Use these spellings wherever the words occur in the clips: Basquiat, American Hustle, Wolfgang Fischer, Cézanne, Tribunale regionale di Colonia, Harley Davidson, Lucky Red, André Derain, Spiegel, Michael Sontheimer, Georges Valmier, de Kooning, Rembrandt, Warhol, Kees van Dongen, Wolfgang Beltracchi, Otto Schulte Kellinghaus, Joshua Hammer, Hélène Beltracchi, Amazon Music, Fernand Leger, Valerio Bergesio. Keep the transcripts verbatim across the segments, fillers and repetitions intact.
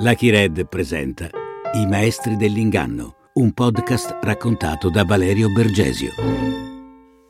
Lucky Red presenta I maestri dell'inganno, un podcast raccontato da Valerio Bergesio.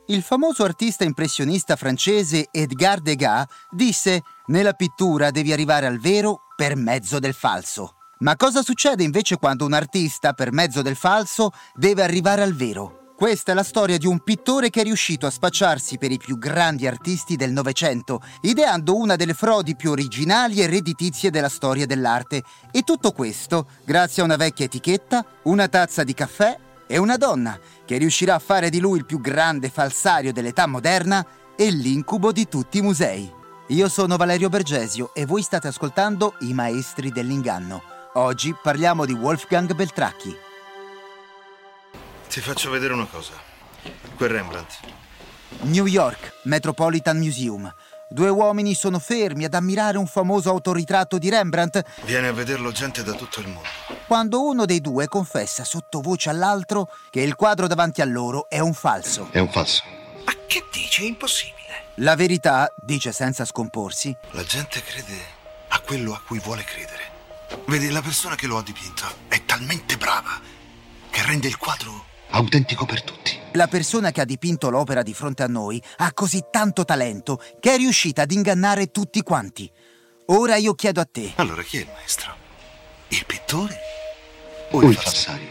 Il famoso artista impressionista francese Edgar Degas disse: nella pittura devi arrivare al vero per mezzo del falso. Ma cosa succede invece quando un artista, per mezzo del falso, deve arrivare al vero? Questa è la storia di un pittore che è riuscito a spacciarsi per i più grandi artisti del Novecento, ideando una delle frodi più originali e redditizie della storia dell'arte. E tutto questo grazie a una vecchia etichetta, una tazza di caffè e una donna, che riuscirà a fare di lui il più grande falsario dell'età moderna e l'incubo di tutti i musei. Io sono Valerio Bergesio e voi state ascoltando I maestri dell'inganno. Oggi parliamo di Wolfgang Beltracchi. Ti faccio vedere una cosa. Quel Rembrandt. New York, Metropolitan Museum. Due uomini sono fermi ad ammirare un famoso autoritratto di Rembrandt. Viene a vederlo gente da tutto il mondo. Quando uno dei due confessa sottovoce all'altro che il quadro davanti a loro è un falso. È un falso. Ma che dici? È impossibile. La verità, dice senza scomporsi, la gente crede a quello a cui vuole credere. Vedi, la persona che lo ha dipinto è talmente brava che rende il quadro autentico per tutti. La persona che ha dipinto l'opera di fronte a noi ha così tanto talento che è riuscita ad ingannare tutti quanti. Ora io chiedo a te. Allora chi è il maestro? Il pittore o il falsario?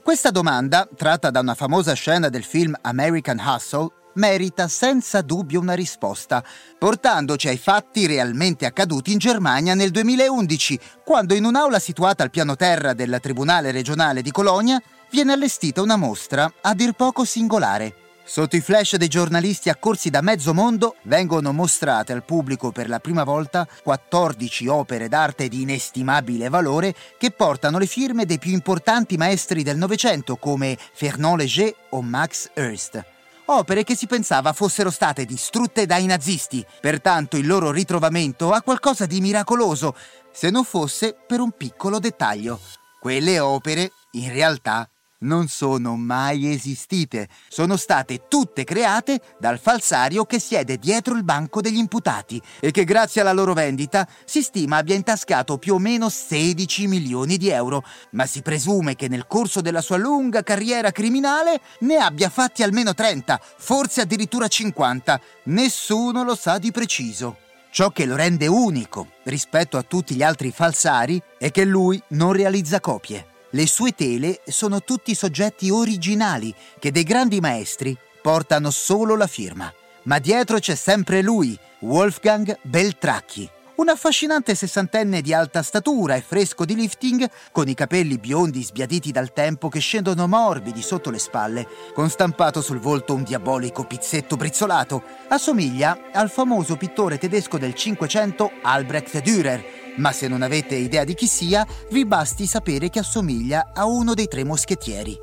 Questa domanda, tratta da una famosa scena del film American Hustle, merita senza dubbio una risposta, portandoci ai fatti realmente accaduti in Germania nel duemilaundici, quando in un'aula situata al piano terra del Tribunale regionale di Colonia viene allestita una mostra a dir poco singolare. Sotto i flash dei giornalisti accorsi da mezzo mondo vengono mostrate al pubblico per la prima volta quattordici opere d'arte di inestimabile valore che portano le firme dei più importanti maestri del Novecento come Fernand Leger o Max Ernst. Opere che si pensava fossero state distrutte dai nazisti, pertanto il loro ritrovamento ha qualcosa di miracoloso, se non fosse per un piccolo dettaglio. Quelle opere, in realtà, non sono mai esistite. Sono state tutte create dal falsario che siede dietro il banco degli imputati e che grazie alla loro vendita si stima abbia intascato più o meno sedici milioni di euro, ma si presume che nel corso della sua lunga carriera criminale ne abbia fatti almeno trenta, forse addirittura cinquanta. Nessuno lo sa di preciso. Ciò che lo rende unico rispetto a tutti gli altri falsari è che lui non realizza copie. Le sue tele sono tutti soggetti originali che dei grandi maestri portano solo la firma. Ma dietro c'è sempre lui, Wolfgang Beltracchi. Un affascinante sessantenne di alta statura e fresco di lifting, con i capelli biondi sbiaditi dal tempo che scendono morbidi sotto le spalle, con stampato sul volto un diabolico pizzetto brizzolato, assomiglia al famoso pittore tedesco del Cinquecento Albrecht Dürer, ma se non avete idea di chi sia, vi basti sapere che assomiglia a uno dei Tre moschettieri.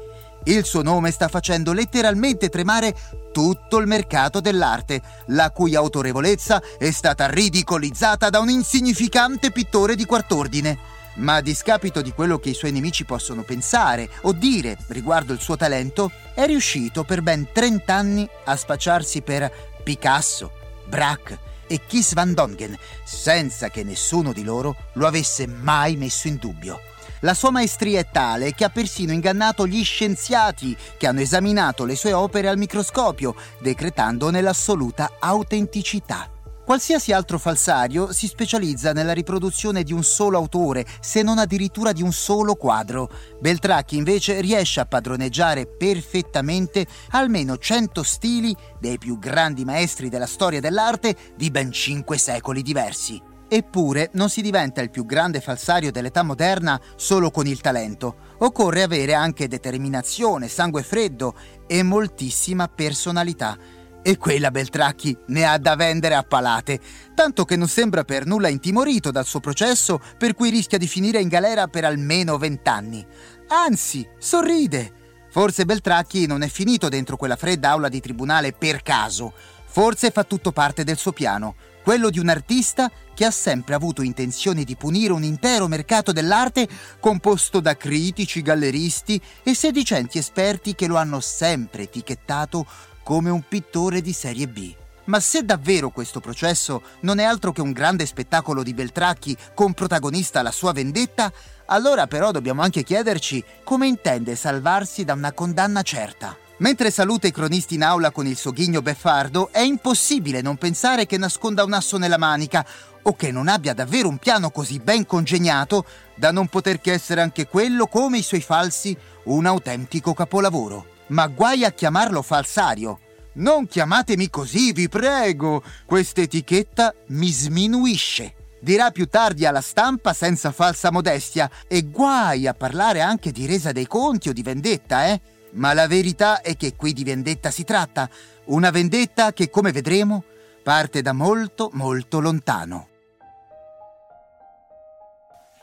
Il suo nome sta facendo letteralmente tremare tutto il mercato dell'arte, la cui autorevolezza è stata ridicolizzata da un insignificante pittore di quart'ordine. Ma a discapito di quello che i suoi nemici possono pensare o dire riguardo il suo talento, è riuscito per ben trent'anni a spacciarsi per Picasso, Braque e Kees van Dongen, senza che nessuno di loro lo avesse mai messo in dubbio. La sua maestria è tale che ha persino ingannato gli scienziati che hanno esaminato le sue opere al microscopio, decretandone l'assoluta autenticità. Qualsiasi altro falsario si specializza nella riproduzione di un solo autore, se non addirittura di un solo quadro. Beltracchi invece riesce a padroneggiare perfettamente almeno cento stili dei più grandi maestri della storia dell'arte di ben cinque secoli diversi. Eppure non si diventa il più grande falsario dell'età moderna solo con il talento. Occorre avere anche determinazione, sangue freddo e moltissima personalità. E quella Beltracchi ne ha da vendere a palate, tanto che non sembra per nulla intimorito dal suo processo, per cui rischia di finire in galera per almeno vent'anni. Anzi, sorride. Forse Beltracchi non è finito dentro quella fredda aula di tribunale per caso. Forse fa tutto parte del suo piano. Quello di un artista che ha sempre avuto intenzione di punire un intero mercato dell'arte composto da critici, galleristi e sedicenti esperti che lo hanno sempre etichettato come un pittore di serie B. Ma se davvero questo processo non è altro che un grande spettacolo di Beltracchi con protagonista la sua vendetta, allora però dobbiamo anche chiederci come intende salvarsi da una condanna certa. Mentre saluta i cronisti in aula con il suo ghigno beffardo, è impossibile non pensare che nasconda un asso nella manica o che non abbia davvero un piano così ben congegnato da non poter che essere anche quello, come i suoi falsi, un autentico capolavoro. Ma guai a chiamarlo falsario. Non chiamatemi così, vi prego! Questa etichetta mi sminuisce. Dirà più tardi alla stampa senza falsa modestia, e guai a parlare anche di resa dei conti o di vendetta, eh? Ma la verità è che qui di vendetta si tratta. Una vendetta che, come vedremo, parte da molto, molto lontano.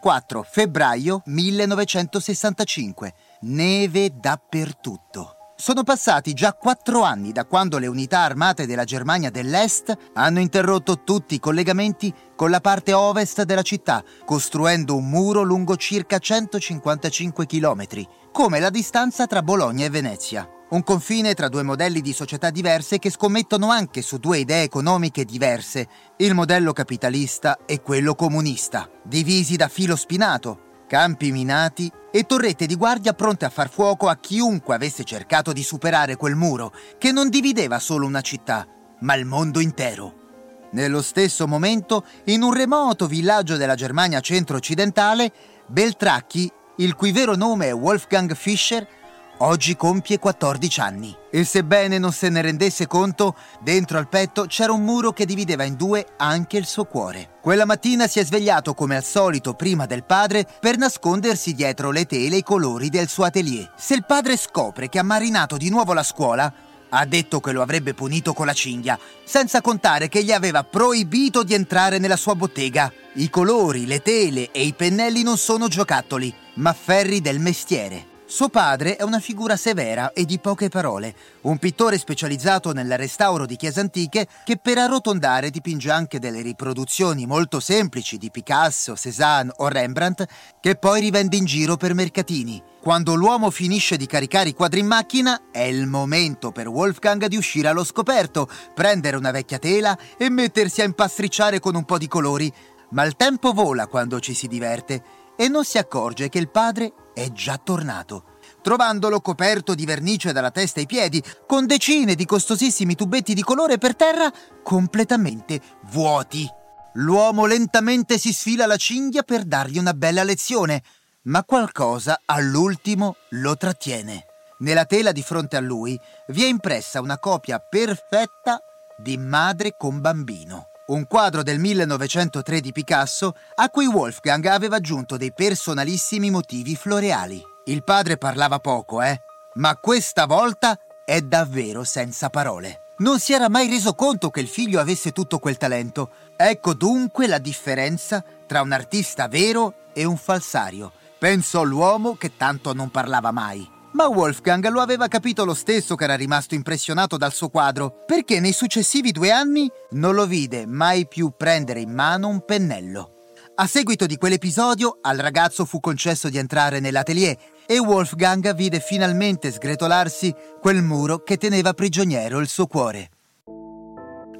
quattro febbraio millenovecentosessantacinque. Neve dappertutto. Sono passati già quattro anni da quando le unità armate della Germania dell'Est hanno interrotto tutti i collegamenti con la parte ovest della città, costruendo un muro lungo circa centocinquantacinque chilometri, come la distanza tra Bologna e Venezia. Un confine tra due modelli di società diverse che scommettono anche su due idee economiche diverse, il modello capitalista e quello comunista, divisi da filo spinato, campi minati e torrette di guardia pronte a far fuoco a chiunque avesse cercato di superare quel muro, che non divideva solo una città, ma il mondo intero. Nello stesso momento, in un remoto villaggio della Germania centro-occidentale, Beltracchi, il cui vero nome è Wolfgang Fischer, oggi compie quattordici anni. E sebbene non se ne rendesse conto, dentro al petto c'era un muro che divideva in due anche il suo cuore. Quella mattina si è svegliato come al solito prima del padre per nascondersi dietro le tele e i colori del suo atelier. Se il padre scopre che ha marinato di nuovo la scuola, ha detto che lo avrebbe punito con la cinghia, senza contare che gli aveva proibito di entrare nella sua bottega. I colori, le tele e i pennelli non sono giocattoli, ma ferri del mestiere. Suo padre è una figura severa e di poche parole, un pittore specializzato nel restauro di chiese antiche che per arrotondare dipinge anche delle riproduzioni molto semplici di Picasso, Cézanne o Rembrandt che poi rivende in giro per mercatini. Quando l'uomo finisce di caricare i quadri in macchina, è il momento per Wolfgang di uscire allo scoperto, prendere una vecchia tela e mettersi a impastricciare con un po' di colori, ma il tempo vola quando ci si diverte. E non si accorge che il padre è già tornato, trovandolo coperto di vernice dalla testa ai piedi, con decine di costosissimi tubetti di colore per terra completamente vuoti. L'uomo lentamente si sfila la cinghia per dargli una bella lezione, ma qualcosa all'ultimo lo trattiene. Nella tela di fronte a lui vi è impressa una copia perfetta di Madre con bambino. Un quadro del millenovecentotre di Picasso, a cui Wolfgang aveva aggiunto dei personalissimi motivi floreali. Il padre parlava poco, eh? Ma questa volta è davvero senza parole. Non si era mai reso conto che il figlio avesse tutto quel talento. Ecco dunque la differenza tra un artista vero e un falsario, pensò l'uomo che tanto non parlava mai. Ma Wolfgang lo aveva capito lo stesso, che era rimasto impressionato dal suo quadro, perché nei successivi due anni non lo vide mai più prendere in mano un pennello. A seguito di quell'episodio, al ragazzo fu concesso di entrare nell'atelier e Wolfgang vide finalmente sgretolarsi quel muro che teneva prigioniero il suo cuore.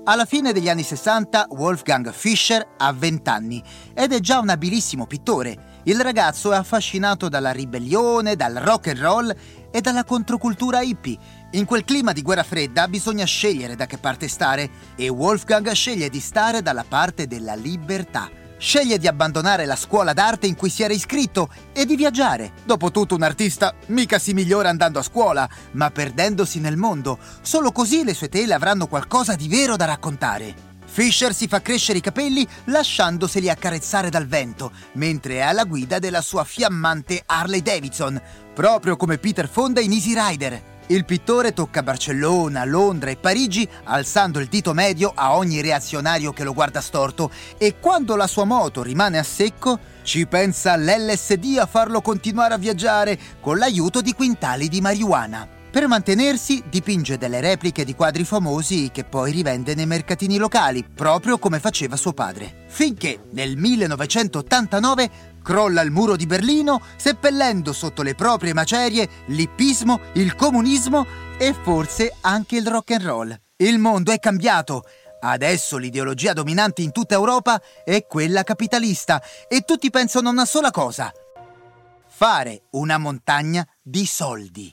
Alla fine degli anni sessanta, Wolfgang Fischer ha venti anni ed è già un abilissimo pittore. Il ragazzo è affascinato dalla ribellione, dal rock and roll e dalla controcultura hippie. In quel clima di guerra fredda bisogna scegliere da che parte stare e Wolfgang sceglie di stare dalla parte della libertà. Sceglie di abbandonare la scuola d'arte in cui si era iscritto e di viaggiare. Dopotutto un artista mica si migliora andando a scuola, ma perdendosi nel mondo. Solo così le sue tele avranno qualcosa di vero da raccontare. Fischer si fa crescere i capelli lasciandoseli accarezzare dal vento, mentre è alla guida della sua fiammante Harley Davidson, proprio come Peter Fonda in Easy Rider. Il pittore tocca Barcellona, Londra e Parigi alzando il dito medio a ogni reazionario che lo guarda storto, e quando la sua moto rimane a secco ci pensa l'L S D a farlo continuare a viaggiare con l'aiuto di quintali di marijuana. Per mantenersi dipinge delle repliche di quadri famosi che poi rivende nei mercatini locali, proprio come faceva suo padre. Finché nel millenovecentottantanove crolla il muro di Berlino, seppellendo sotto le proprie macerie l'hippismo, il comunismo e forse anche il rock and roll. Il mondo è cambiato. Adesso l'ideologia dominante in tutta Europa è quella capitalista e tutti pensano a una sola cosa: fare una montagna di soldi.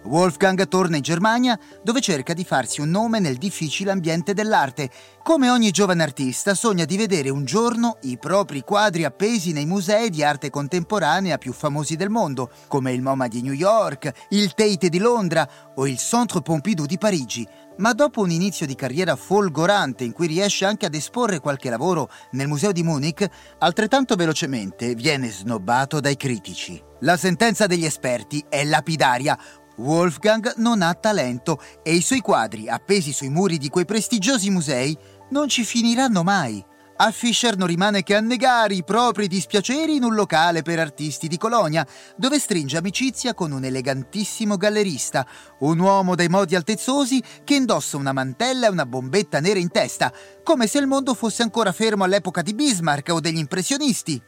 Wolfgang torna in Germania, dove cerca di farsi un nome nel difficile ambiente dell'arte. Come ogni giovane artista, sogna di vedere un giorno i propri quadri appesi nei musei di arte contemporanea più famosi del mondo, come il MoMA di New York, il Tate di Londra o il Centre Pompidou di Parigi. Ma dopo un inizio di carriera folgorante in cui riesce anche ad esporre qualche lavoro nel museo di Munich, altrettanto velocemente viene snobbato dai critici. La sentenza degli esperti è lapidaria: Wolfgang non ha talento e i suoi quadri, appesi sui muri di quei prestigiosi musei, non ci finiranno mai. A Fischer non rimane che annegare i propri dispiaceri in un locale per artisti di Colonia, dove stringe amicizia con un elegantissimo gallerista, un uomo dai modi altezzosi che indossa una mantella e una bombetta nera in testa, come se il mondo fosse ancora fermo all'epoca di Bismarck o degli impressionisti.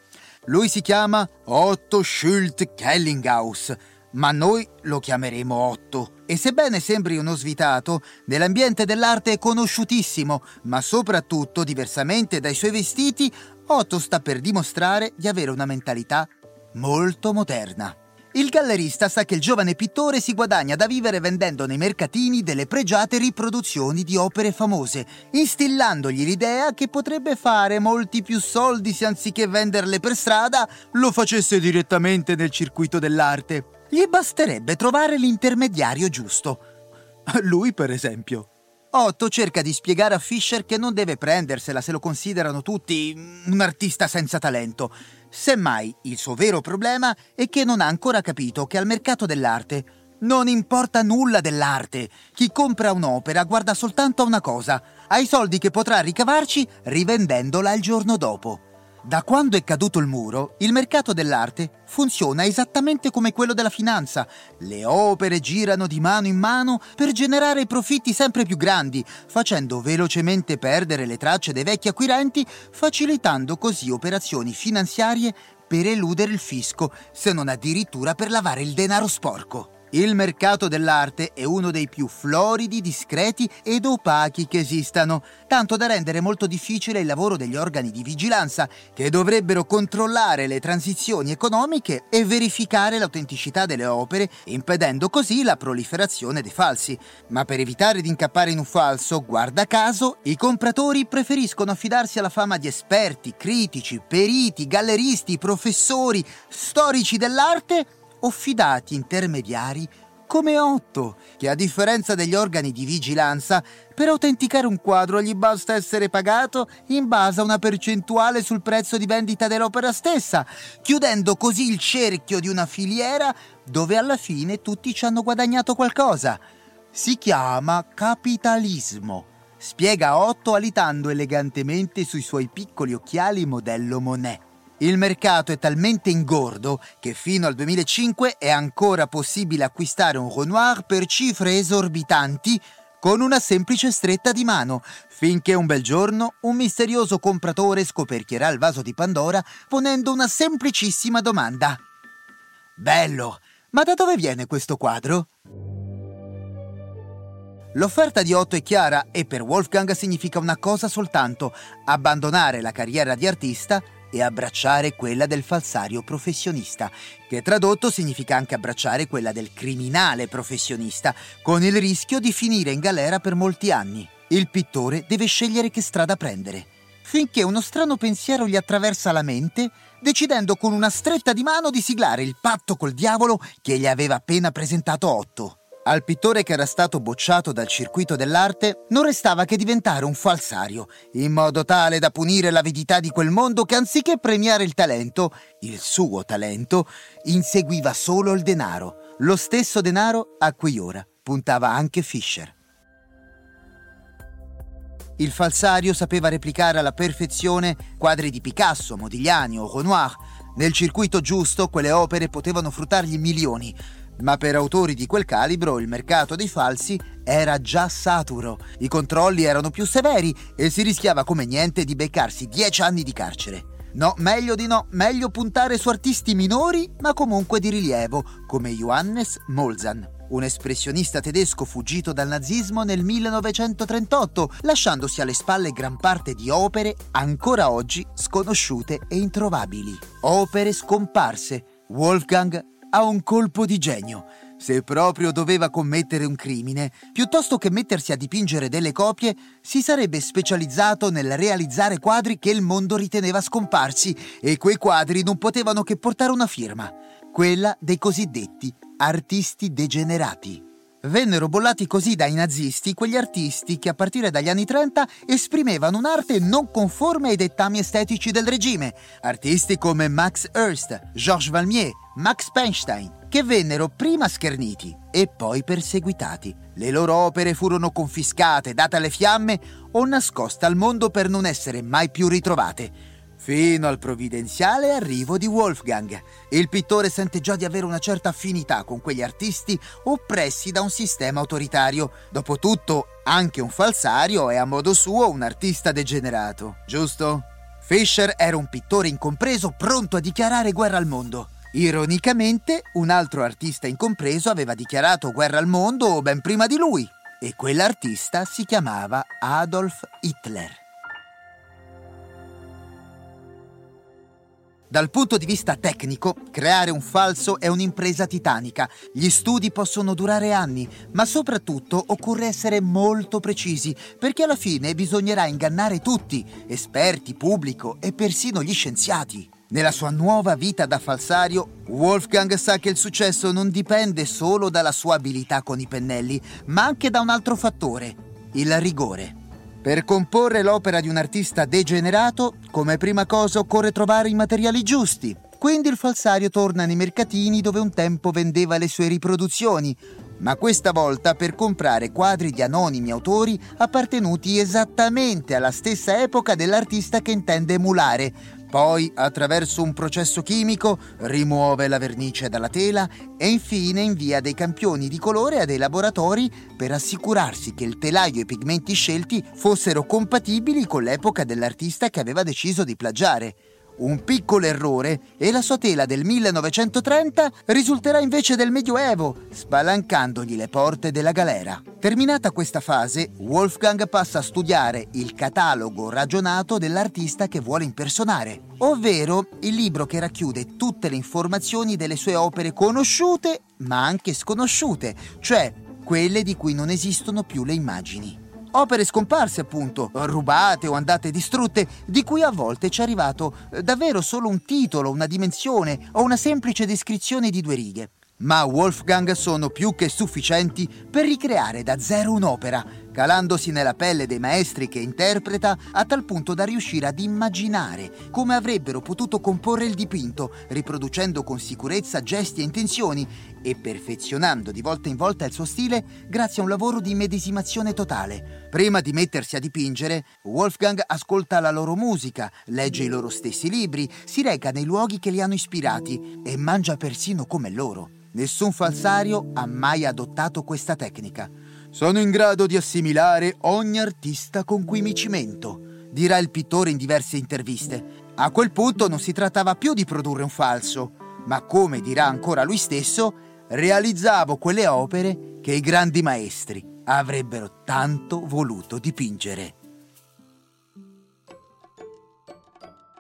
Lui si chiama Otto Schulte Kellinghaus, ma noi lo chiameremo Otto. E sebbene sembri uno svitato, nell'ambiente dell'arte è conosciutissimo, ma soprattutto, diversamente dai suoi vestiti, Otto sta per dimostrare di avere una mentalità molto moderna. Il gallerista sa che il giovane pittore si guadagna da vivere vendendo nei mercatini delle pregiate riproduzioni di opere famose, instillandogli l'idea che potrebbe fare molti più soldi se, anziché venderle per strada, lo facesse direttamente nel circuito dell'arte. Gli basterebbe trovare l'intermediario giusto. Lui, per esempio. Otto cerca di spiegare a Fischer che non deve prendersela se lo considerano tutti un artista senza talento. Semmai, il suo vero problema è che non ha ancora capito che al mercato dell'arte non importa nulla dell'arte. Chi compra un'opera guarda soltanto a una cosa: ai soldi che potrà ricavarci rivendendola il giorno dopo. Da quando è caduto il muro, il mercato dell'arte funziona esattamente come quello della finanza. Le opere girano di mano in mano per generare profitti sempre più grandi, facendo velocemente perdere le tracce dei vecchi acquirenti, facilitando così operazioni finanziarie per eludere il fisco, se non addirittura per lavare il denaro sporco. Il mercato dell'arte è uno dei più floridi, discreti ed opachi che esistano, tanto da rendere molto difficile il lavoro degli organi di vigilanza, che dovrebbero controllare le transizioni economiche e verificare l'autenticità delle opere, impedendo così la proliferazione dei falsi. Ma per evitare di incappare in un falso, guarda caso, i compratori preferiscono affidarsi alla fama di esperti, critici, periti, galleristi, professori, storici dell'arte o fidati intermediari come Otto, che a differenza degli organi di vigilanza, per autenticare un quadro gli basta essere pagato in base a una percentuale sul prezzo di vendita dell'opera stessa, chiudendo così il cerchio di una filiera dove alla fine tutti ci hanno guadagnato qualcosa. Si chiama capitalismo, spiega Otto alitando elegantemente sui suoi piccoli occhiali modello Monet. Il mercato è talmente ingordo che fino al duemilacinque è ancora possibile acquistare un Renoir per cifre esorbitanti con una semplice stretta di mano, finché un bel giorno un misterioso compratore scoperchierà il vaso di Pandora ponendo una semplicissima domanda: bello, ma da dove viene questo quadro? L'offerta di Otto è chiara e per Wolfgang significa una cosa soltanto: abbandonare la carriera di artista e abbracciare quella del falsario professionista, che tradotto significa anche abbracciare quella del criminale professionista, con il rischio di finire in galera per molti anni. Il pittore deve scegliere che strada prendere, finché uno strano pensiero gli attraversa la mente, decidendo con una stretta di mano di siglare il patto col diavolo che gli aveva appena presentato Otto. Al pittore che era stato bocciato dal circuito dell'arte non restava che diventare un falsario, in modo tale da punire l'avidità di quel mondo che, anziché premiare il talento, il suo talento, inseguiva solo il denaro, lo stesso denaro a cui ora puntava anche Fischer. Il falsario sapeva replicare alla perfezione quadri di Picasso, Modigliani o Renoir. Nel circuito giusto quelle opere potevano fruttargli milioni, ma per autori di quel calibro il mercato dei falsi era già saturo, i controlli erano più severi e si rischiava come niente di beccarsi dieci anni di carcere. No, meglio di no, meglio puntare su artisti minori ma comunque di rilievo, come Johannes Molzan. un espressionista tedesco fuggito dal nazismo nel millenovecentotrentotto, lasciandosi alle spalle gran parte di opere ancora oggi sconosciute e introvabili. Opere scomparse. Wolfgang ha un colpo di genio. Se proprio doveva commettere un crimine, piuttosto che mettersi a dipingere delle copie, si sarebbe specializzato nel realizzare quadri che il mondo riteneva scomparsi, e quei quadri non potevano che portare una firma, quella dei cosiddetti artisti degenerati. Vennero bollati così dai nazisti quegli artisti che a partire dagli anni trenta esprimevano un'arte non conforme ai dettami estetici del regime. Artisti come Max Ernst, Georges Valmier, Max Pechstein, che vennero prima scherniti e poi perseguitati. Le loro opere furono confiscate, date alle fiamme o nascoste al mondo per non essere mai più ritrovate. Fino al provvidenziale arrivo di Wolfgang. Il pittore sente già di avere una certa affinità con quegli artisti oppressi da un sistema autoritario. Dopotutto, anche un falsario è a modo suo un artista degenerato, giusto? Fischer era un pittore incompreso pronto a dichiarare guerra al mondo. Ironicamente, un altro artista incompreso aveva dichiarato guerra al mondo ben prima di lui, e quell'artista si chiamava Adolf Hitler. Dal punto di vista tecnico, creare un falso è un'impresa titanica. Gli studi possono durare anni, ma soprattutto occorre essere molto precisi, perché alla fine bisognerà ingannare tutti, esperti, pubblico e persino gli scienziati. Nella sua nuova vita da falsario, Wolfgang sa che il successo non dipende solo dalla sua abilità con i pennelli, ma anche da un altro fattore, il rigore. Per comporre l'opera di un artista degenerato, come prima cosa occorre trovare i materiali giusti. Quindi il falsario torna nei mercatini dove un tempo vendeva le sue riproduzioni, ma questa volta per comprare quadri di anonimi autori appartenuti esattamente alla stessa epoca dell'artista che intende emulare. Poi, attraverso un processo chimico, rimuove la vernice dalla tela e infine invia dei campioni di colore a dei laboratori per assicurarsi che il telaio e i pigmenti scelti fossero compatibili con l'epoca dell'artista che aveva deciso di plagiare. Un piccolo errore e la sua tela del millenovecentotrenta risulterà invece del Medioevo, spalancandogli le porte della galera. Terminata questa fase, Wolfgang passa a studiare il catalogo ragionato dell'artista che vuole impersonare, ovvero il libro che racchiude tutte le informazioni delle sue opere conosciute ma anche sconosciute, cioè quelle di cui non esistono più le immagini. Opere scomparse, appunto, rubate o andate distrutte, di cui a volte ci è arrivato davvero solo un titolo, una dimensione o una semplice descrizione di due righe. Ma Wolfgang sono più che sufficienti per ricreare da zero un'opera, calandosi nella pelle dei maestri che interpreta, a tal punto da riuscire ad immaginare come avrebbero potuto comporre il dipinto, riproducendo con sicurezza gesti e intenzioni e perfezionando di volta in volta il suo stile grazie a un lavoro di medesimazione totale. Prima di mettersi a dipingere, Wolfgang ascolta la loro musica, legge i loro stessi libri, si reca nei luoghi che li hanno ispirati e mangia persino come loro. Nessun falsario ha mai adottato questa tecnica. Sono in grado di assimilare ogni artista con cui mi cimento, dirà il pittore in diverse interviste. A quel punto non si trattava più di produrre un falso, ma, come dirà ancora lui stesso, realizzavo quelle opere che i grandi maestri avrebbero tanto voluto dipingere.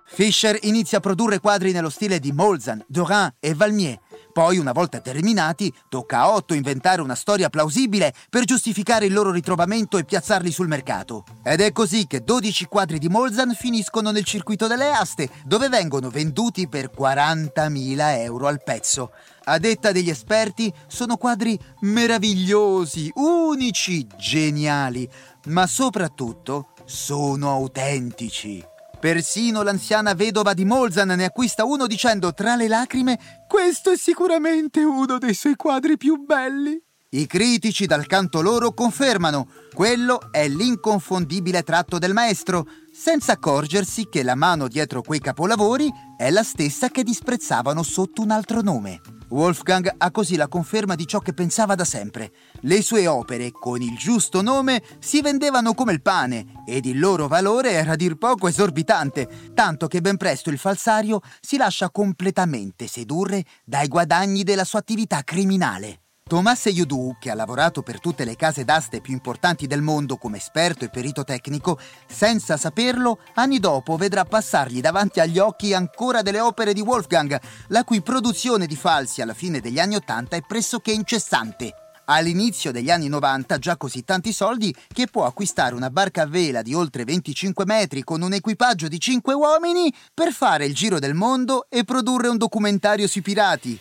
Fischer inizia a produrre quadri nello stile di Molzan, Derain e Valmier. Poi, una volta terminati, tocca a Otto inventare una storia plausibile per giustificare il loro ritrovamento e piazzarli sul mercato. Ed è così che dodici quadri di Molzan finiscono nel circuito delle aste, dove vengono venduti per quarantamila euro al pezzo. A detta degli esperti, sono quadri meravigliosi, unici, geniali, ma soprattutto sono autentici. Persino l'anziana vedova di Molzan ne acquista uno dicendo tra le lacrime: «Questo è sicuramente uno dei suoi quadri più belli». I critici dal canto loro confermano: quello è l'inconfondibile tratto del maestro, senza accorgersi che la mano dietro quei capolavori è la stessa che disprezzavano sotto un altro nome. Wolfgang ha così la conferma di ciò che pensava da sempre. Le sue opere, con il giusto nome, si vendevano come il pane ed il loro valore era a dir poco esorbitante, tanto che ben presto il falsario si lascia completamente sedurre dai guadagni della sua attività criminale. Thomas Seydoux, che ha lavorato per tutte le case d'aste più importanti del mondo come esperto e perito tecnico, senza saperlo, anni dopo vedrà passargli davanti agli occhi ancora delle opere di Wolfgang, la cui produzione di falsi alla fine degli anni Ottanta è pressoché incessante. All'inizio degli anni novanta già così tanti soldi che può acquistare una barca a vela di oltre venticinque metri con un equipaggio di cinque uomini per fare il giro del mondo e produrre un documentario sui pirati.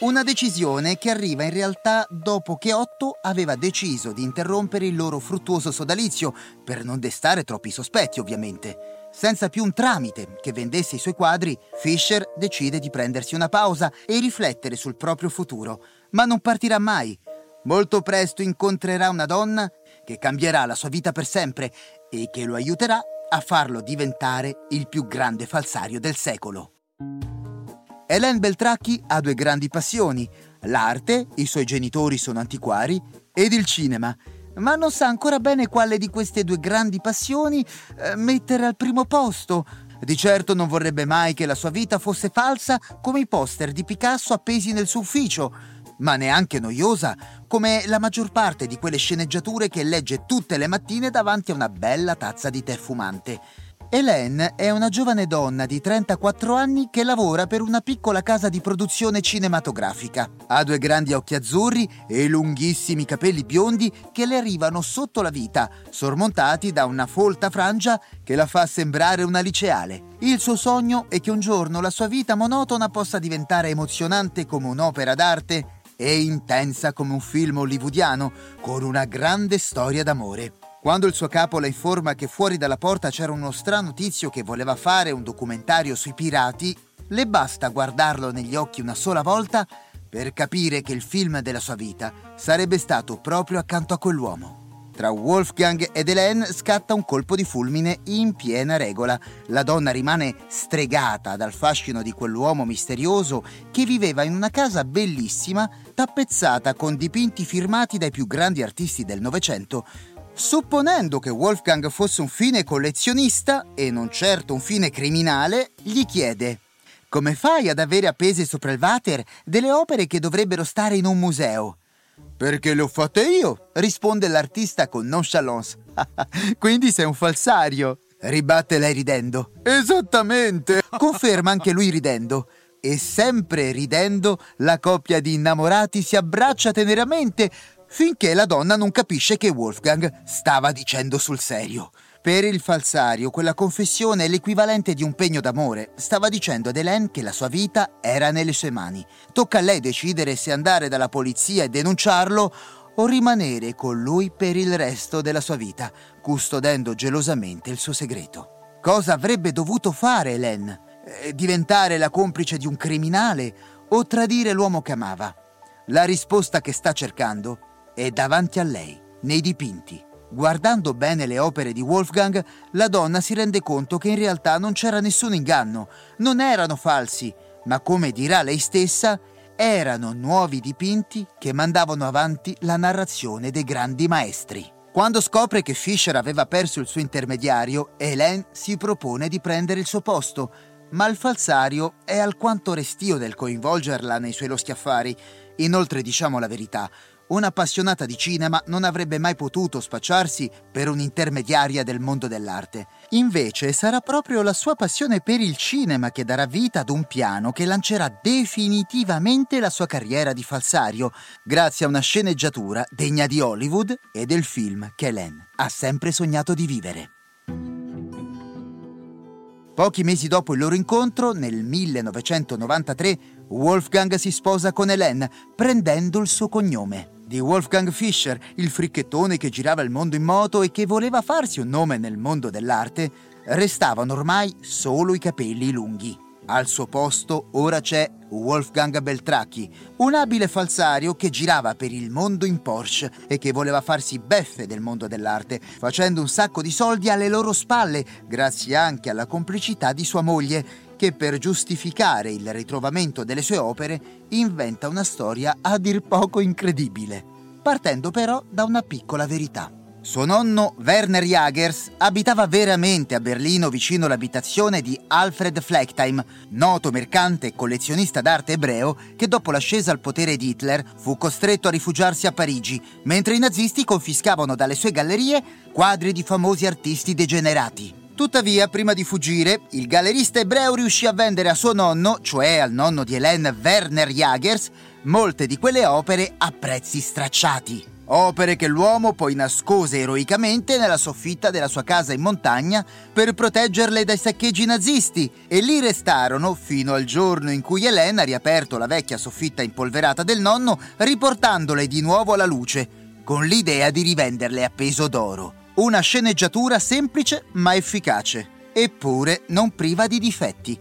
Una decisione che arriva in realtà dopo che Otto aveva deciso di interrompere il loro fruttuoso sodalizio, per non destare troppi sospetti ovviamente. Senza più un tramite che vendesse i suoi quadri, Fischer decide di prendersi una pausa e riflettere sul proprio futuro, ma non partirà mai. Molto presto incontrerà una donna che cambierà la sua vita per sempre e che lo aiuterà a farlo diventare il più grande falsario del secolo. Hélène Beltracchi ha due grandi passioni, l'arte, i suoi genitori sono antiquari, ed il cinema, ma non sa ancora bene quale di queste due grandi passioni eh, mettere al primo posto. Di certo non vorrebbe mai che la sua vita fosse falsa come i poster di Picasso appesi nel suo ufficio, ma neanche noiosa come la maggior parte di quelle sceneggiature che legge tutte le mattine davanti a una bella tazza di tè fumante. Hélène è una giovane donna di trentaquattro anni che lavora per una piccola casa di produzione cinematografica. Ha due grandi occhi azzurri e lunghissimi capelli biondi che le arrivano sotto la vita, sormontati da una folta frangia che la fa sembrare una liceale. Il suo sogno è che un giorno la sua vita monotona possa diventare emozionante come un'opera d'arte e intensa come un film hollywoodiano, con una grande storia d'amore. Quando il suo capo la informa che fuori dalla porta c'era uno strano tizio che voleva fare un documentario sui pirati, le basta guardarlo negli occhi una sola volta per capire che il film della sua vita sarebbe stato proprio accanto a quell'uomo. Tra Wolfgang ed Hélène scatta un colpo di fulmine in piena regola. La donna rimane stregata dal fascino di quell'uomo misterioso che viveva in una casa bellissima, tappezzata con dipinti firmati dai più grandi artisti del Novecento. Supponendo che Wolfgang fosse un fine collezionista e non certo un fine criminale, gli chiede: «Come fai ad avere appese sopra il water delle opere che dovrebbero stare in un museo?» «Perché le ho fatte io», risponde l'artista con nonchalance. «Quindi sei un falsario», ribatte lei ridendo. «Esattamente», conferma anche lui ridendo. E sempre ridendo, la coppia di innamorati si abbraccia teneramente, finché la donna non capisce che Wolfgang stava dicendo sul serio. Per il falsario quella confessione è l'equivalente di un pegno d'amore. Stava dicendo ad Hélène che la sua vita era nelle sue mani. Tocca a lei decidere se andare dalla polizia e denunciarlo o rimanere con lui per il resto della sua vita, custodendo gelosamente il suo segreto. Cosa avrebbe dovuto fare Hélène? Eh, diventare la complice di un criminale o tradire l'uomo che amava? La risposta che sta cercando è davanti a lei, nei dipinti. Guardando bene le opere di Wolfgang, la donna si rende conto che in realtà non c'era nessun inganno, non erano falsi, ma come dirà lei stessa, erano nuovi dipinti che mandavano avanti la narrazione dei grandi maestri. Quando scopre che Fischer aveva perso il suo intermediario, Hélène si propone di prendere il suo posto, ma il falsario è alquanto restio nel coinvolgerla nei suoi loschi affari. Inoltre, diciamo la verità, un'appassionata di cinema non avrebbe mai potuto spacciarsi per un'intermediaria del mondo dell'arte. Invece sarà proprio la sua passione per il cinema che darà vita ad un piano che lancerà definitivamente la sua carriera di falsario, grazie a una sceneggiatura degna di Hollywood e del film che Hélène ha sempre sognato di vivere. Pochi mesi dopo il loro incontro, nel millenovecentonovantatré, Wolfgang si sposa con Hélène, prendendo il suo cognome. Di Wolfgang Fischer, il fricchettone che girava il mondo in moto e che voleva farsi un nome nel mondo dell'arte, restavano ormai solo i capelli lunghi. Al suo posto ora c'è Wolfgang Beltracchi, un abile falsario che girava per il mondo in Porsche e che voleva farsi beffe del mondo dell'arte, facendo un sacco di soldi alle loro spalle, grazie anche alla complicità di sua moglie, che per giustificare il ritrovamento delle sue opere inventa una storia a dir poco incredibile, partendo però da una piccola verità. Suo nonno, Werner Jagers, abitava veramente a Berlino vicino all'abitazione di Alfred Flechtheim, noto mercante e collezionista d'arte ebreo che dopo l'ascesa al potere di Hitler fu costretto a rifugiarsi a Parigi, mentre i nazisti confiscavano dalle sue gallerie quadri di famosi artisti degenerati. Tuttavia, prima di fuggire, il gallerista ebreo riuscì a vendere a suo nonno, cioè al nonno di Hélène, Werner Jagers, molte di quelle opere a prezzi stracciati. Opere che l'uomo poi nascose eroicamente nella soffitta della sua casa in montagna per proteggerle dai saccheggi nazisti, e lì restarono fino al giorno in cui Hélène ha riaperto la vecchia soffitta impolverata del nonno, riportandole di nuovo alla luce, con l'idea di rivenderle a peso d'oro. Una sceneggiatura semplice ma efficace, eppure non priva di difetti.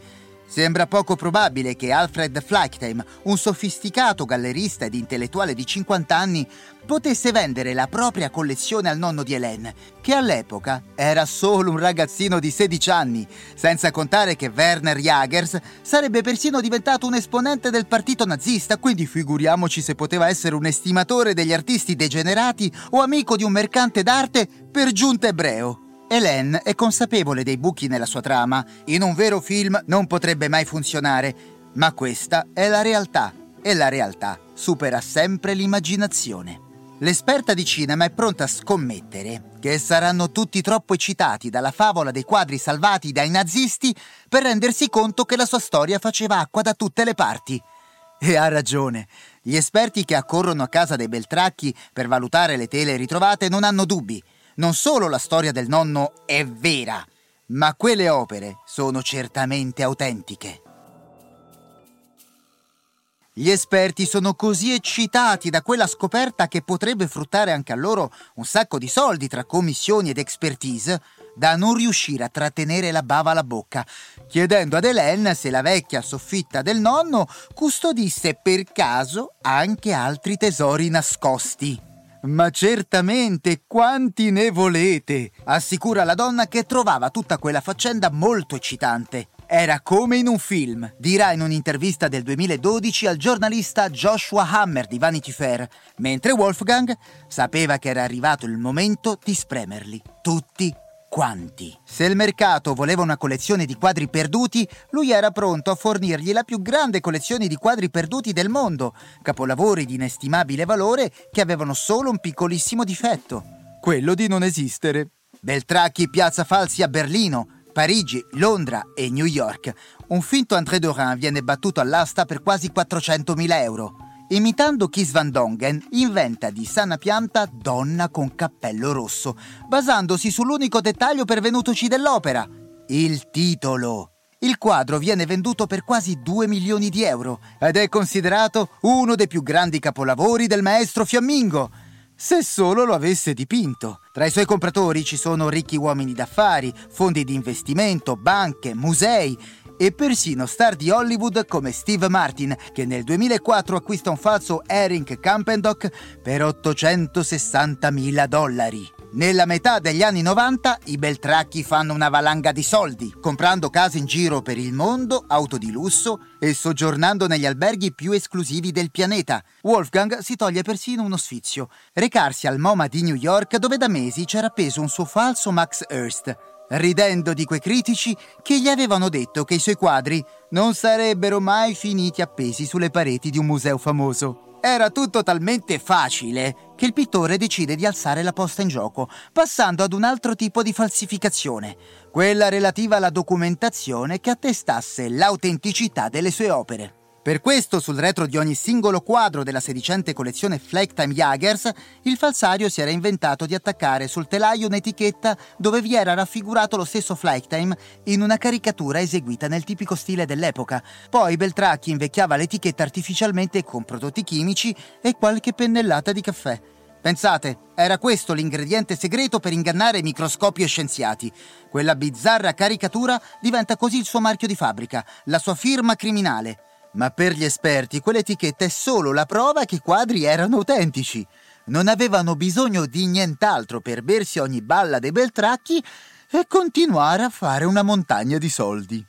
Sembra poco probabile che Alfred Flechtheim, un sofisticato gallerista ed intellettuale di cinquanta anni, potesse vendere la propria collezione al nonno di Hélène, che all'epoca era solo un ragazzino di sedici anni, senza contare che Werner Jagers sarebbe persino diventato un esponente del partito nazista, quindi figuriamoci se poteva essere un estimatore degli artisti degenerati o amico di un mercante d'arte per giunta ebreo. Hélène è consapevole dei buchi nella sua trama. In un vero film non potrebbe mai funzionare, ma questa è la realtà e la realtà supera sempre l'immaginazione. L'esperta di cinema è pronta a scommettere che saranno tutti troppo eccitati dalla favola dei quadri salvati dai nazisti per rendersi conto che la sua storia faceva acqua da tutte le parti. E ha ragione. Gli esperti che accorrono a casa dei Beltracchi per valutare le tele ritrovate non hanno dubbi. Non solo la storia del nonno è vera, ma quelle opere sono certamente autentiche. Gli esperti sono così eccitati da quella scoperta che potrebbe fruttare anche a loro un sacco di soldi tra commissioni ed expertise, da non riuscire a trattenere la bava alla bocca, chiedendo ad Hélène se la vecchia soffitta del nonno custodisse per caso anche altri tesori nascosti. «Ma certamente, quanti ne volete!» assicura la donna, che trovava tutta quella faccenda molto eccitante. «Era come in un film», dirà in un'intervista del duemiladodici al giornalista Joshua Hammer di Vanity Fair, mentre Wolfgang sapeva che era arrivato il momento di spremerli tutti quanti. Se il mercato voleva una collezione di quadri perduti, lui era pronto a fornirgli la più grande collezione di quadri perduti del mondo, capolavori di inestimabile valore che avevano solo un piccolissimo difetto: quello di non esistere. Beltracchi piazza falsi a Berlino, Parigi, Londra e New York. Un finto André Derain viene battuto all'asta per quasi quattrocentomila euro. Imitando Kees van Dongen, inventa di sana pianta Donna con cappello rosso, basandosi sull'unico dettaglio pervenutoci dell'opera: il titolo. Il quadro viene venduto per quasi due milioni di euro ed è considerato uno dei più grandi capolavori del maestro fiammingo, se solo lo avesse dipinto. Tra i suoi compratori ci sono ricchi uomini d'affari, fondi di investimento, banche, musei e persino star di Hollywood come Steve Martin, che nel duemilaquattro acquista un falso Hering Campendonk per ottocentosessantamila dollari. Nella metà degli anni novanta i Beltracchi fanno una valanga di soldi, comprando case in giro per il mondo, auto di lusso e soggiornando negli alberghi più esclusivi del pianeta. Wolfgang si toglie persino uno sfizio: recarsi al MoMA di New York, dove da mesi c'era appeso un suo falso Max Ernst, ridendo di quei critici che gli avevano detto che i suoi quadri non sarebbero mai finiti appesi sulle pareti di un museo famoso. Era tutto talmente facile che il pittore decide di alzare la posta in gioco, passando ad un altro tipo di falsificazione, quella relativa alla documentazione che attestasse l'autenticità delle sue opere. Per questo, sul retro di ogni singolo quadro della sedicente collezione Flechtheim Jagers, il falsario si era inventato di attaccare sul telaio un'etichetta dove vi era raffigurato lo stesso Flechtheim in una caricatura eseguita nel tipico stile dell'epoca. Poi Beltracchi invecchiava l'etichetta artificialmente con prodotti chimici e qualche pennellata di caffè. Pensate, era questo l'ingrediente segreto per ingannare microscopi e scienziati. Quella bizzarra caricatura diventa così il suo marchio di fabbrica, la sua firma criminale. Ma per gli esperti quell'etichetta è solo la prova che i quadri erano autentici. Non avevano bisogno di nient'altro per bersi ogni balla dei Beltracchi e continuare a fare una montagna di soldi.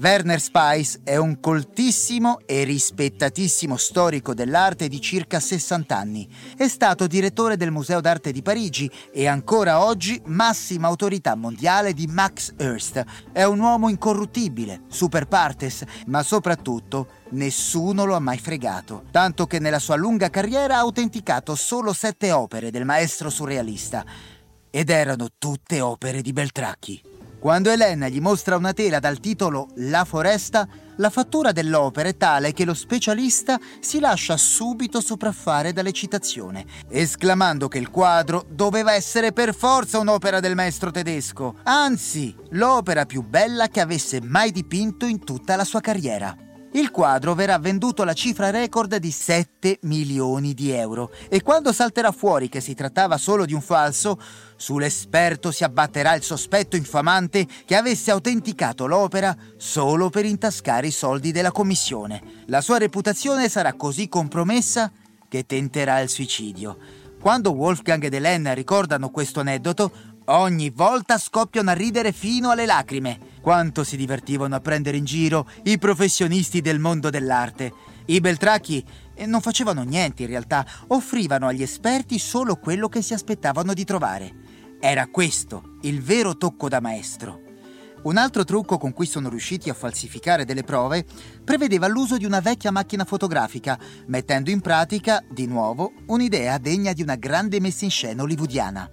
Werner Spies è un coltissimo e rispettatissimo storico dell'arte di circa sessanta anni. È stato direttore del Museo d'Arte di Parigi e ancora oggi massima autorità mondiale di Max Ernst. È un uomo incorruttibile, super partes, ma soprattutto nessuno lo ha mai fregato, tanto che nella sua lunga carriera ha autenticato solo sette opere del maestro surrealista. Ed erano tutte opere di Beltracchi. Quando Hélène gli mostra una tela dal titolo La foresta, la fattura dell'opera è tale che lo specialista si lascia subito sopraffare dall'eccitazione, esclamando che il quadro doveva essere per forza un'opera del maestro tedesco, anzi, l'opera più bella che avesse mai dipinto in tutta la sua carriera. Il quadro verrà venduto alla cifra record di sette milioni di euro e quando salterà fuori che si trattava solo di un falso, sull'esperto si abbatterà il sospetto infamante che avesse autenticato l'opera solo per intascare i soldi della commissione. La sua reputazione sarà così compromessa che tenterà il suicidio. Quando Wolfgang ed Hélène ricordano questo aneddoto, ogni volta scoppiano a ridere fino alle lacrime. Quanto si divertivano a prendere in giro i professionisti del mondo dell'arte. I Beltracchi non facevano niente in realtà, offrivano agli esperti solo quello che si aspettavano di trovare. Era questo il vero tocco da maestro. Un altro trucco con cui sono riusciti a falsificare delle prove prevedeva l'uso di una vecchia macchina fotografica, mettendo in pratica, di nuovo, un'idea degna di una grande messa in scena hollywoodiana.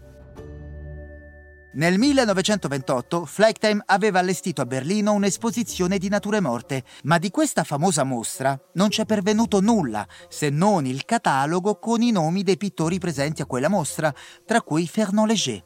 Nel millenovecentoventotto Flechtheim aveva allestito a Berlino un'esposizione di nature morte, ma di questa famosa mostra non c'è pervenuto nulla, se non il catalogo con i nomi dei pittori presenti a quella mostra, tra cui Fernand Leger.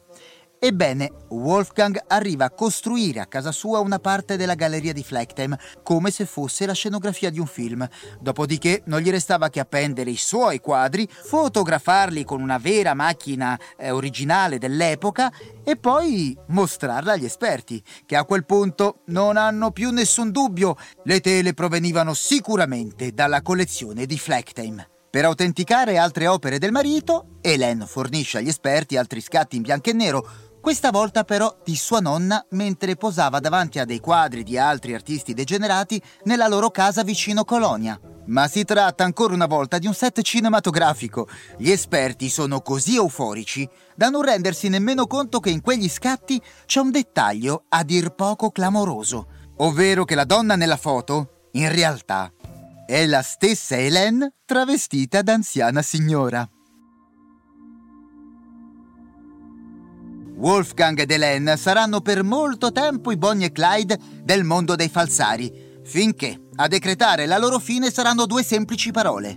Ebbene, Wolfgang arriva a costruire a casa sua una parte della galleria di Flechtheim, come se fosse la scenografia di un film. Dopodiché non gli restava che appendere i suoi quadri, fotografarli con una vera macchina eh, originale dell'epoca e poi mostrarla agli esperti, che a quel punto non hanno più nessun dubbio. Le tele provenivano sicuramente dalla collezione di Flechtheim. Per autenticare altre opere del marito, Hélène fornisce agli esperti altri scatti in bianco e nero, questa volta però di sua nonna mentre posava davanti a dei quadri di altri artisti degenerati nella loro casa vicino Colonia. Ma si tratta ancora una volta di un set cinematografico. Gli esperti sono così euforici da non rendersi nemmeno conto che in quegli scatti c'è un dettaglio a dir poco clamoroso, ovvero che la donna nella foto, in realtà, è la stessa Hélène travestita da anziana signora. Wolfgang ed Hélène saranno per molto tempo i Bonnie e Clyde del mondo dei falsari, finché a decretare la loro fine saranno due semplici parole: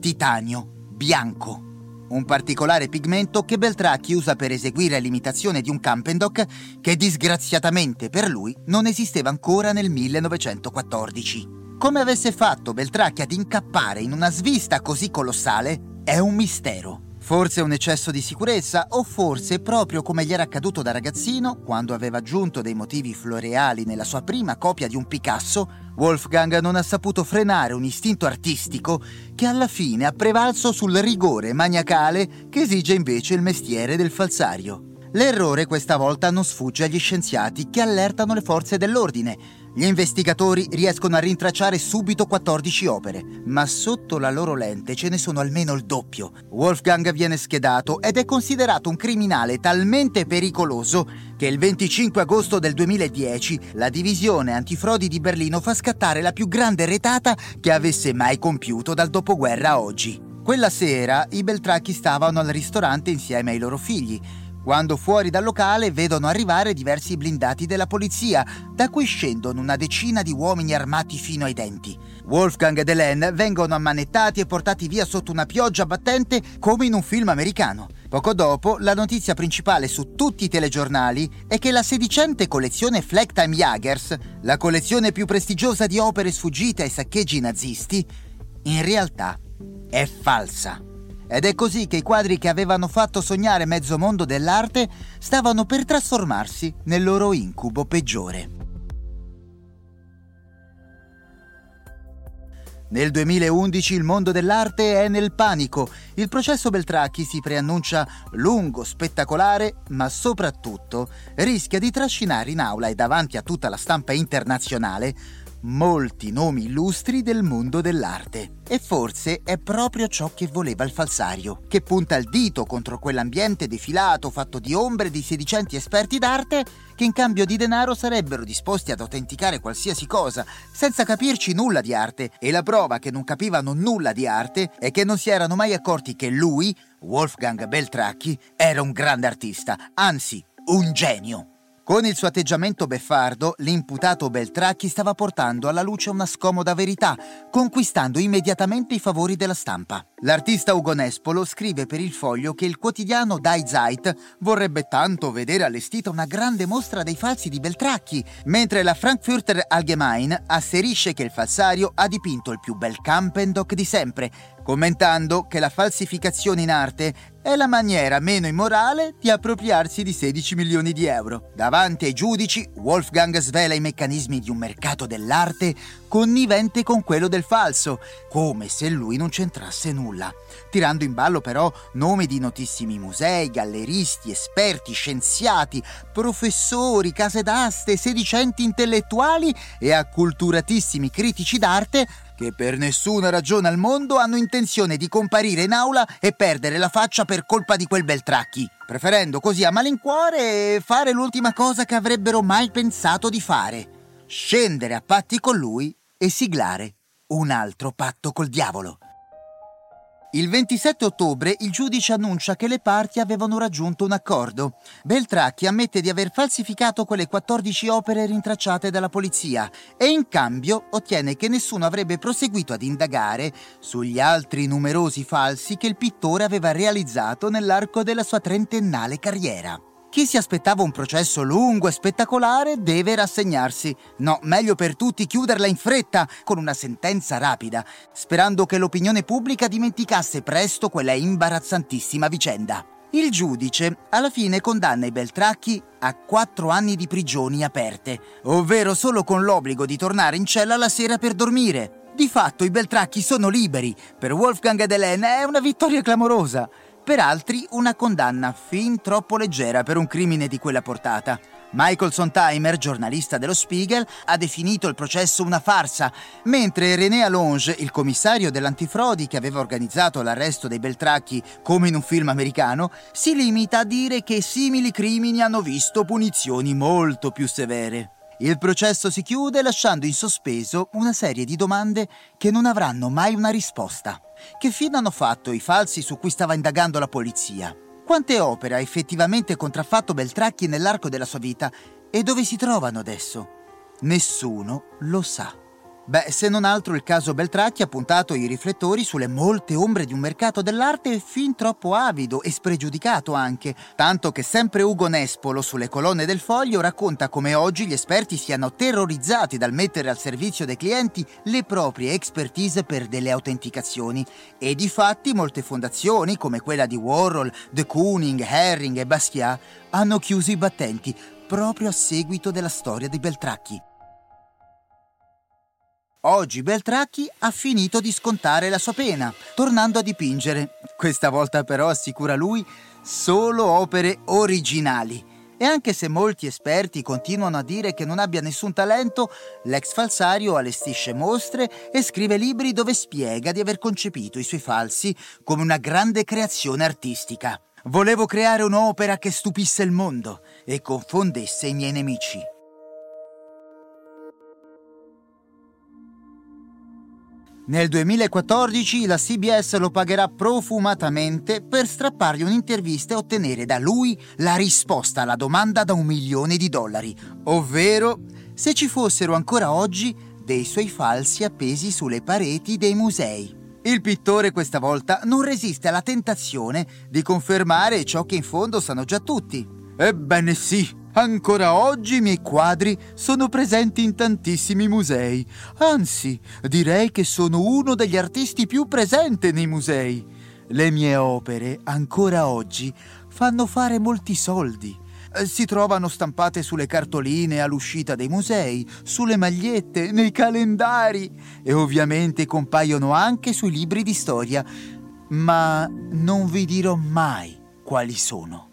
titanio bianco. Un particolare pigmento che Beltracchi usa per eseguire l'imitazione di un Campendonk che disgraziatamente per lui non esisteva ancora nel millenovecentoquattordici. Come avesse fatto Beltracchi ad incappare in una svista così colossale è un mistero. Forse un eccesso di sicurezza, o forse proprio come gli era accaduto da ragazzino, quando aveva aggiunto dei motivi floreali nella sua prima copia di un Picasso, Wolfgang non ha saputo frenare un istinto artistico che alla fine ha prevalso sul rigore maniacale che esige invece il mestiere del falsario. L'errore questa volta non sfugge agli scienziati che allertano le forze dell'ordine. Gli investigatori riescono a rintracciare subito quattordici opere, ma sotto la loro lente ce ne sono almeno il doppio. Wolfgang viene schedato ed è considerato un criminale talmente pericoloso che il venticinque agosto del duemiladieci la divisione antifrodi di Berlino fa scattare la più grande retata che avesse mai compiuto dal dopoguerra a oggi. Quella sera i Beltracchi stavano al ristorante insieme ai loro figli, quando fuori dal locale vedono arrivare diversi blindati della polizia, da cui scendono una decina di uomini armati fino ai denti. Wolfgang ed Hélène vengono ammanettati e portati via sotto una pioggia battente come in un film americano. Poco dopo, la notizia principale su tutti i telegiornali è che la sedicente collezione Flechtheim Jagers, la collezione più prestigiosa di opere sfuggite ai saccheggi nazisti, in realtà è falsa. Ed è così che i quadri che avevano fatto sognare mezzo mondo dell'arte stavano per trasformarsi nel loro incubo peggiore. Nel duemilaundici il mondo dell'arte è nel panico. Il processo Beltracchi si preannuncia lungo, spettacolare, ma soprattutto rischia di trascinare in aula e davanti a tutta la stampa internazionale molti nomi illustri del mondo dell'arte. E forse è proprio ciò che voleva il falsario, che punta il dito contro quell'ambiente defilato fatto di ombre di sedicenti esperti d'arte che in cambio di denaro sarebbero disposti ad autenticare qualsiasi cosa senza capirci nulla di arte. E la prova che non capivano nulla di arte è che non si erano mai accorti che lui, Wolfgang Beltracchi, era un grande artista, anzi un genio. Con il suo atteggiamento beffardo, l'imputato Beltracchi stava portando alla luce una scomoda verità, conquistando immediatamente i favori della stampa. L'artista Ugo Nespolo scrive per il Foglio che il quotidiano Die Zeit vorrebbe tanto vedere allestita una grande mostra dei falsi di Beltracchi, mentre la Frankfurter Allgemein asserisce che il falsario ha dipinto il più bel Campendonk di sempre, commentando che la falsificazione in arte è la maniera meno immorale di appropriarsi di sedici milioni di euro. Davanti ai giudici, Wolfgang svela i meccanismi di un mercato dell'arte connivente con quello del falso, come se lui non c'entrasse nulla, tirando in ballo però nomi di notissimi musei, galleristi, esperti, scienziati, professori, case d'aste, sedicenti intellettuali e acculturatissimi critici d'arte che per nessuna ragione al mondo hanno intenzione di comparire in aula e perdere la faccia per colpa di quel Beltracchi, preferendo così a malincuore fare l'ultima cosa che avrebbero mai pensato di fare: scendere a patti con lui e siglare un altro patto col diavolo. Il ventisette ottobre il giudice annuncia che le parti avevano raggiunto un accordo. Beltracchi ammette di aver falsificato quelle quattordici opere rintracciate dalla polizia e in cambio ottiene che nessuno avrebbe proseguito ad indagare sugli altri numerosi falsi che il pittore aveva realizzato nell'arco della sua trentennale carriera. Chi si aspettava un processo lungo e spettacolare deve rassegnarsi. No, meglio per tutti chiuderla in fretta, con una sentenza rapida, sperando che l'opinione pubblica dimenticasse presto quella imbarazzantissima vicenda. Il giudice alla fine condanna i Beltracchi a quattro anni di prigioni aperte, ovvero solo con l'obbligo di tornare in cella la sera per dormire. Di fatto i Beltracchi sono liberi. Per Wolfgang ed Hélène è una vittoria clamorosa. Per altri una condanna fin troppo leggera per un crimine di quella portata. Michael Sontheimer, giornalista dello Spiegel, ha definito il processo una farsa, mentre René Allonge, il commissario dell'antifrodi che aveva organizzato l'arresto dei Beltracchi come in un film americano, si limita a dire che simili crimini hanno visto punizioni molto più severe. Il processo si chiude lasciando in sospeso una serie di domande che non avranno mai una risposta. Che fine hanno fatto i falsi su cui stava indagando la polizia? Quante opere ha effettivamente contraffatto Beltracchi nell'arco della sua vita e dove si trovano adesso? Nessuno lo sa. Beh, se non altro il caso Beltracchi ha puntato i riflettori sulle molte ombre di un mercato dell'arte fin troppo avido e spregiudicato anche, tanto che sempre Ugo Nespolo sulle colonne del Foglio racconta come oggi gli esperti siano terrorizzati dal mettere al servizio dei clienti le proprie expertise per delle autenticazioni. E difatti molte fondazioni, come quella di Warhol, de Kooning, Herring e Basquiat, hanno chiuso i battenti proprio a seguito della storia di Beltracchi. Oggi Beltracchi ha finito di scontare la sua pena, tornando a dipingere. Questa volta però, assicura lui, solo opere originali. E anche se molti esperti continuano a dire che non abbia nessun talento, l'ex falsario allestisce mostre e scrive libri dove spiega di aver concepito i suoi falsi come una grande creazione artistica. Volevo creare un'opera che stupisse il mondo e confondesse i miei nemici. Nel duemilaquattordici la C B S lo pagherà profumatamente per strappargli un'intervista e ottenere da lui la risposta alla domanda da un milione di dollari, ovvero se ci fossero ancora oggi dei suoi falsi appesi sulle pareti dei musei. Il pittore questa volta non resiste alla tentazione di confermare ciò che in fondo sanno già tutti. Ebbene sì! Ancora oggi i miei quadri sono presenti in tantissimi musei, anzi direi che sono uno degli artisti più presenti nei musei. Le mie opere ancora oggi fanno fare molti soldi, si trovano stampate sulle cartoline all'uscita dei musei, sulle magliette, nei calendari e ovviamente compaiono anche sui libri di storia. ma non vi dirò mai quali sono.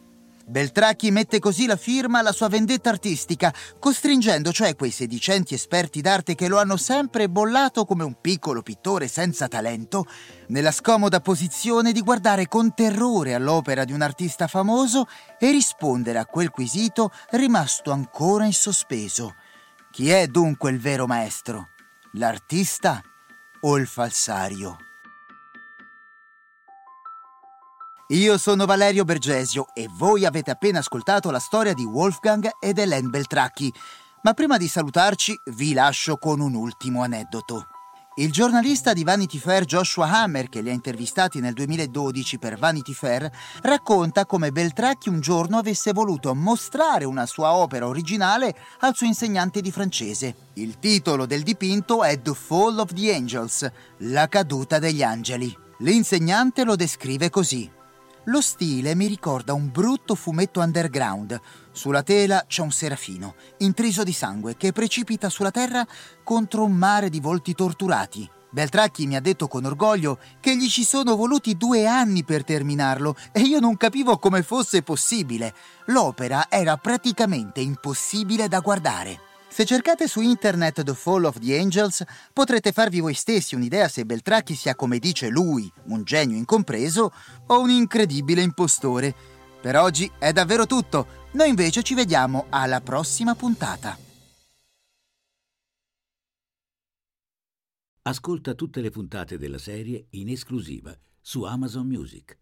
Beltracchi mette così la firma alla sua vendetta artistica, costringendo cioè quei sedicenti esperti d'arte che lo hanno sempre bollato come un piccolo pittore senza talento, nella scomoda posizione di guardare con terrore all'opera di un artista famoso e rispondere a quel quesito rimasto ancora in sospeso. Chi è dunque il vero maestro? L'artista o il falsario? Io sono Valerio Bergesio e voi avete appena ascoltato la storia di Wolfgang ed Hélène Beltracchi. Ma prima di salutarci vi lascio con un ultimo aneddoto. Il giornalista di Vanity Fair Joshua Hammer, che li ha intervistati nel duemiladodici per Vanity Fair, racconta come Beltracchi un giorno avesse voluto mostrare una sua opera originale al suo insegnante di francese. Il titolo del dipinto è The Fall of the Angels, la caduta degli angeli. L'insegnante lo descrive così. Lo stile mi ricorda un brutto fumetto underground. Sulla tela c'è un serafino, intriso di sangue, che precipita sulla terra contro un mare di volti torturati. Beltracchi mi ha detto con orgoglio che gli ci sono voluti due anni per terminarlo e io non capivo come fosse possibile. L'opera era praticamente impossibile da guardare. Se cercate su internet The Fall of the Angels potrete farvi voi stessi un'idea se Beltracchi sia, come dice lui, un genio incompreso o un incredibile impostore. Per oggi è davvero tutto, noi invece ci vediamo alla prossima puntata. Ascolta tutte le puntate della serie in esclusiva su Amazon Music.